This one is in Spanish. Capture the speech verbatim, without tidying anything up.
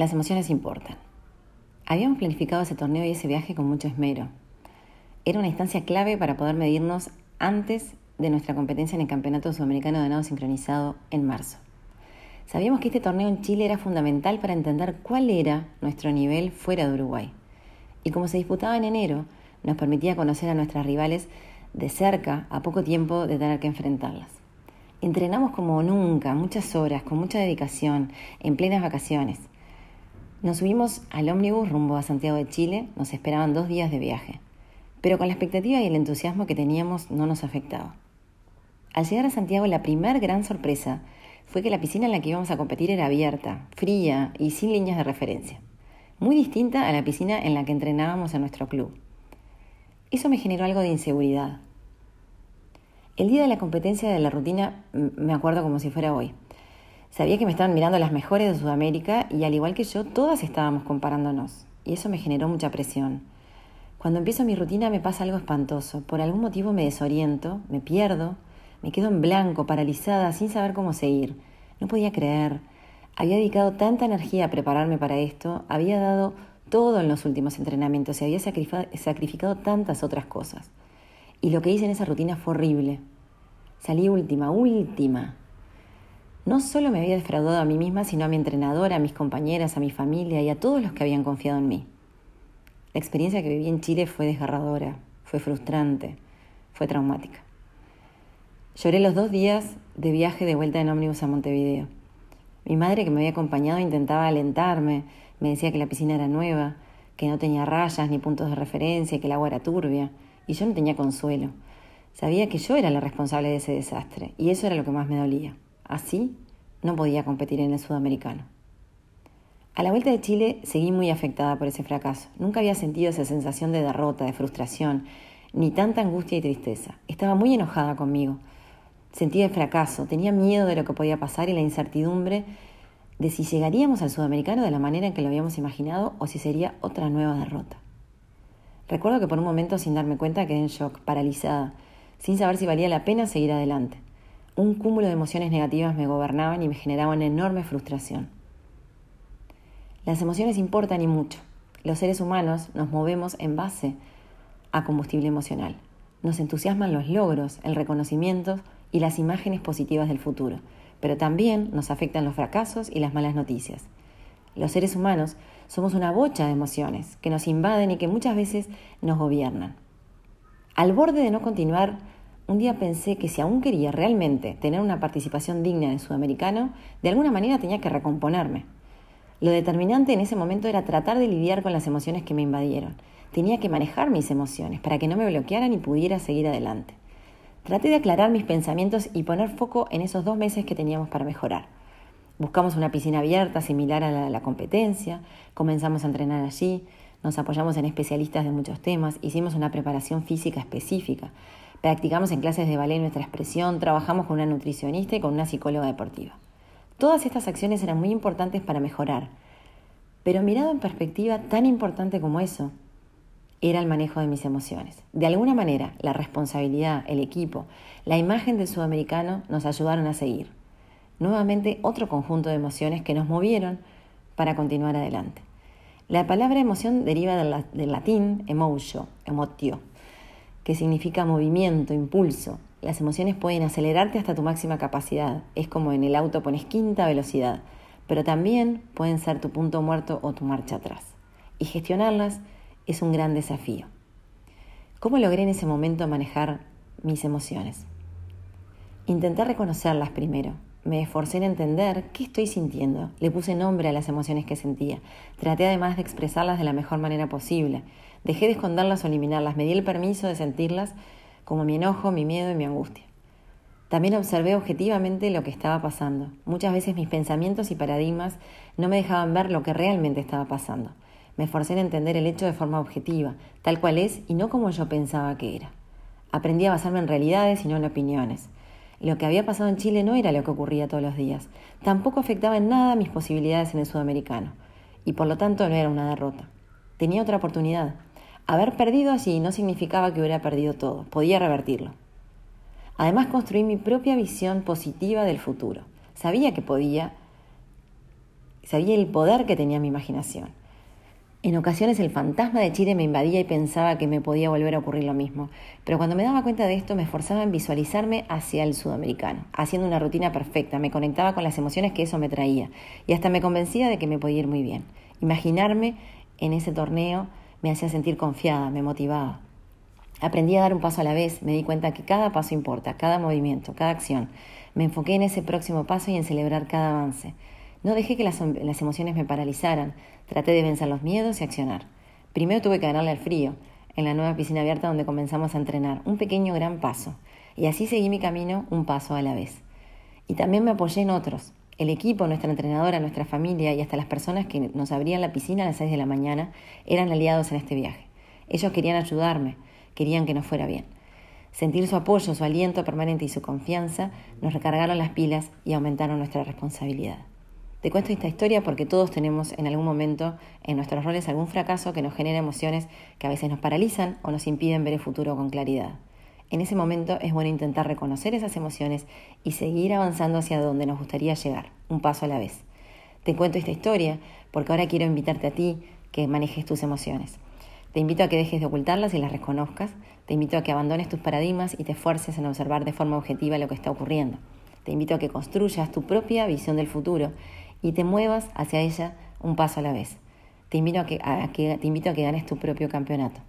Las emociones importan. Habíamos planificado ese torneo y ese viaje con mucho esmero. Era una instancia clave para poder medirnos antes de nuestra competencia en el Campeonato Sudamericano de Nado Sincronizado en marzo. Sabíamos que este torneo en Chile era fundamental para entender cuál era nuestro nivel fuera de Uruguay. Y como se disputaba en enero, nos permitía conocer a nuestras rivales de cerca a poco tiempo de tener que enfrentarlas. Entrenamos como nunca, muchas horas, con mucha dedicación, en plenas vacaciones. Nos subimos al ómnibus rumbo a Santiago de Chile, nos esperaban dos días de viaje. Pero con la expectativa y el entusiasmo que teníamos no nos afectaba. Al llegar a Santiago, la primer gran sorpresa fue que la piscina en la que íbamos a competir era abierta, fría y sin líneas de referencia. Muy distinta a la piscina en la que entrenábamos en nuestro club. Eso me generó algo de inseguridad. El día de la competencia de la rutina me acuerdo como si fuera hoy. Sabía que me estaban mirando las mejores de Sudamérica y al igual que yo, todas estábamos comparándonos. Y eso me generó mucha presión. Cuando empiezo mi rutina me pasa algo espantoso. Por algún motivo me desoriento, me pierdo, me quedo en blanco, paralizada, sin saber cómo seguir. No podía creer. Había dedicado tanta energía a prepararme para esto, había dado todo en los últimos entrenamientos y había sacrificado tantas otras cosas. Y lo que hice en esa rutina fue horrible. Salí última, última. No solo me había defraudado a mí misma, sino a mi entrenadora, a mis compañeras, a mi familia y a todos los que habían confiado en mí. La experiencia que viví en Chile fue desgarradora, fue frustrante, fue traumática. Lloré los dos días de viaje de vuelta en ómnibus a Montevideo. Mi madre, que me había acompañado, intentaba alentarme. Me decía que la piscina era nueva, que no tenía rayas ni puntos de referencia, que el agua era turbia, y yo no tenía consuelo. Sabía que yo era la responsable de ese desastre, y eso era lo que más me dolía. Así, no podía competir en el sudamericano. A la vuelta de Chile, seguí muy afectada por ese fracaso. Nunca había sentido esa sensación de derrota, de frustración, ni tanta angustia y tristeza. Estaba muy enojada conmigo. Sentía el fracaso, tenía miedo de lo que podía pasar y la incertidumbre de si llegaríamos al sudamericano de la manera en que lo habíamos imaginado o si sería otra nueva derrota. Recuerdo que por un momento, sin darme cuenta, quedé en shock, paralizada, sin saber si valía la pena seguir adelante. Un cúmulo de emociones negativas me gobernaban y me generaban enorme frustración. Las emociones importan y mucho. Los seres humanos nos movemos en base a combustible emocional. Nos entusiasman los logros, el reconocimiento y las imágenes positivas del futuro. Pero también nos afectan los fracasos y las malas noticias. Los seres humanos somos una bocha de emociones que nos invaden y que muchas veces nos gobiernan. Al borde de no continuar, un día pensé que si aún quería realmente tener una participación digna en el sudamericano, de alguna manera tenía que recomponerme. Lo determinante en ese momento era tratar de lidiar con las emociones que me invadieron. Tenía que manejar mis emociones para que no me bloquearan y pudiera seguir adelante. Traté de aclarar mis pensamientos y poner foco en esos dos meses que teníamos para mejorar. Buscamos una piscina abierta similar a la de la competencia, comenzamos a entrenar allí, nos apoyamos en especialistas de muchos temas, hicimos una preparación física específica, practicamos en clases de ballet nuestra expresión, trabajamos con una nutricionista y con una psicóloga deportiva. Todas estas acciones eran muy importantes para mejorar, pero mirado en perspectiva, tan importante como eso era el manejo de mis emociones. De alguna manera, la responsabilidad, el equipo, la imagen del sudamericano nos ayudaron a seguir. Nuevamente, otro conjunto de emociones que nos movieron para continuar adelante. La palabra emoción deriva del, la- del latín emotio, emotio, que significa movimiento, impulso. Las emociones pueden acelerarte hasta tu máxima capacidad. Es como en el auto pones quinta velocidad, pero también pueden ser tu punto muerto o tu marcha atrás. Y gestionarlas es un gran desafío. ¿Cómo logré en ese momento manejar mis emociones? Intenté reconocerlas primero. Me esforcé en entender qué estoy sintiendo. Le puse nombre a las emociones que sentía. Traté además de expresarlas de la mejor manera posible. Dejé de esconderlas o eliminarlas. Me di el permiso de sentirlas como mi enojo, mi miedo y mi angustia. También observé objetivamente lo que estaba pasando. Muchas veces mis pensamientos y paradigmas no me dejaban ver lo que realmente estaba pasando. Me esforcé en entender el hecho de forma objetiva, tal cual es y no como yo pensaba que era. Aprendí a basarme en realidades y no en opiniones. Lo que había pasado en Chile no era lo que ocurría todos los días. Tampoco afectaba en nada mis posibilidades en el sudamericano. Y por lo tanto no era una derrota. Tenía otra oportunidad. Haber perdido allí no significaba que hubiera perdido todo. Podía revertirlo. Además construí mi propia visión positiva del futuro. Sabía que podía Sabía el poder que tenía mi imaginación. En ocasiones el fantasma de Chile me invadía y pensaba que me podía volver a ocurrir lo mismo. Pero cuando me daba cuenta de esto, me esforzaba en visualizarme hacia el sudamericano, haciendo una rutina perfecta. Me conectaba con las emociones que eso me traía y hasta me convencía de que me podía ir muy bien. Imaginarme en ese torneo me hacía sentir confiada, me motivaba. Aprendí a dar un paso a la vez, me di cuenta que cada paso importa, cada movimiento, cada acción. Me enfoqué en ese próximo paso y en celebrar cada avance. No dejé que las, las emociones me paralizaran, traté de vencer los miedos y accionar. Primero tuve que ganarle al frío, en la nueva piscina abierta donde comenzamos a entrenar, un pequeño gran paso. Y así seguí mi camino un paso a la vez. Y también me apoyé en otros. El equipo, nuestra entrenadora, nuestra familia y hasta las personas que nos abrían la piscina a las seis de la mañana eran aliados en este viaje. Ellos querían ayudarme. Querían que nos fuera bien. Sentir su apoyo, su aliento permanente y su confianza nos recargaron las pilas y aumentaron nuestra responsabilidad. Te cuento esta historia porque todos tenemos en algún momento en nuestros roles algún fracaso que nos genera emociones que a veces nos paralizan o nos impiden ver el futuro con claridad. En ese momento es bueno intentar reconocer esas emociones y seguir avanzando hacia donde nos gustaría llegar, un paso a la vez. Te cuento esta historia porque ahora quiero invitarte a ti que manejes tus emociones. Te invito a que dejes de ocultarlas y las reconozcas. Te invito a que abandones tus paradigmas y te esfuerces en observar de forma objetiva lo que está ocurriendo. Te invito a que construyas tu propia visión del futuro y te muevas hacia ella un paso a la vez. Te invito a que, a que, te invito a que ganes tu propio campeonato.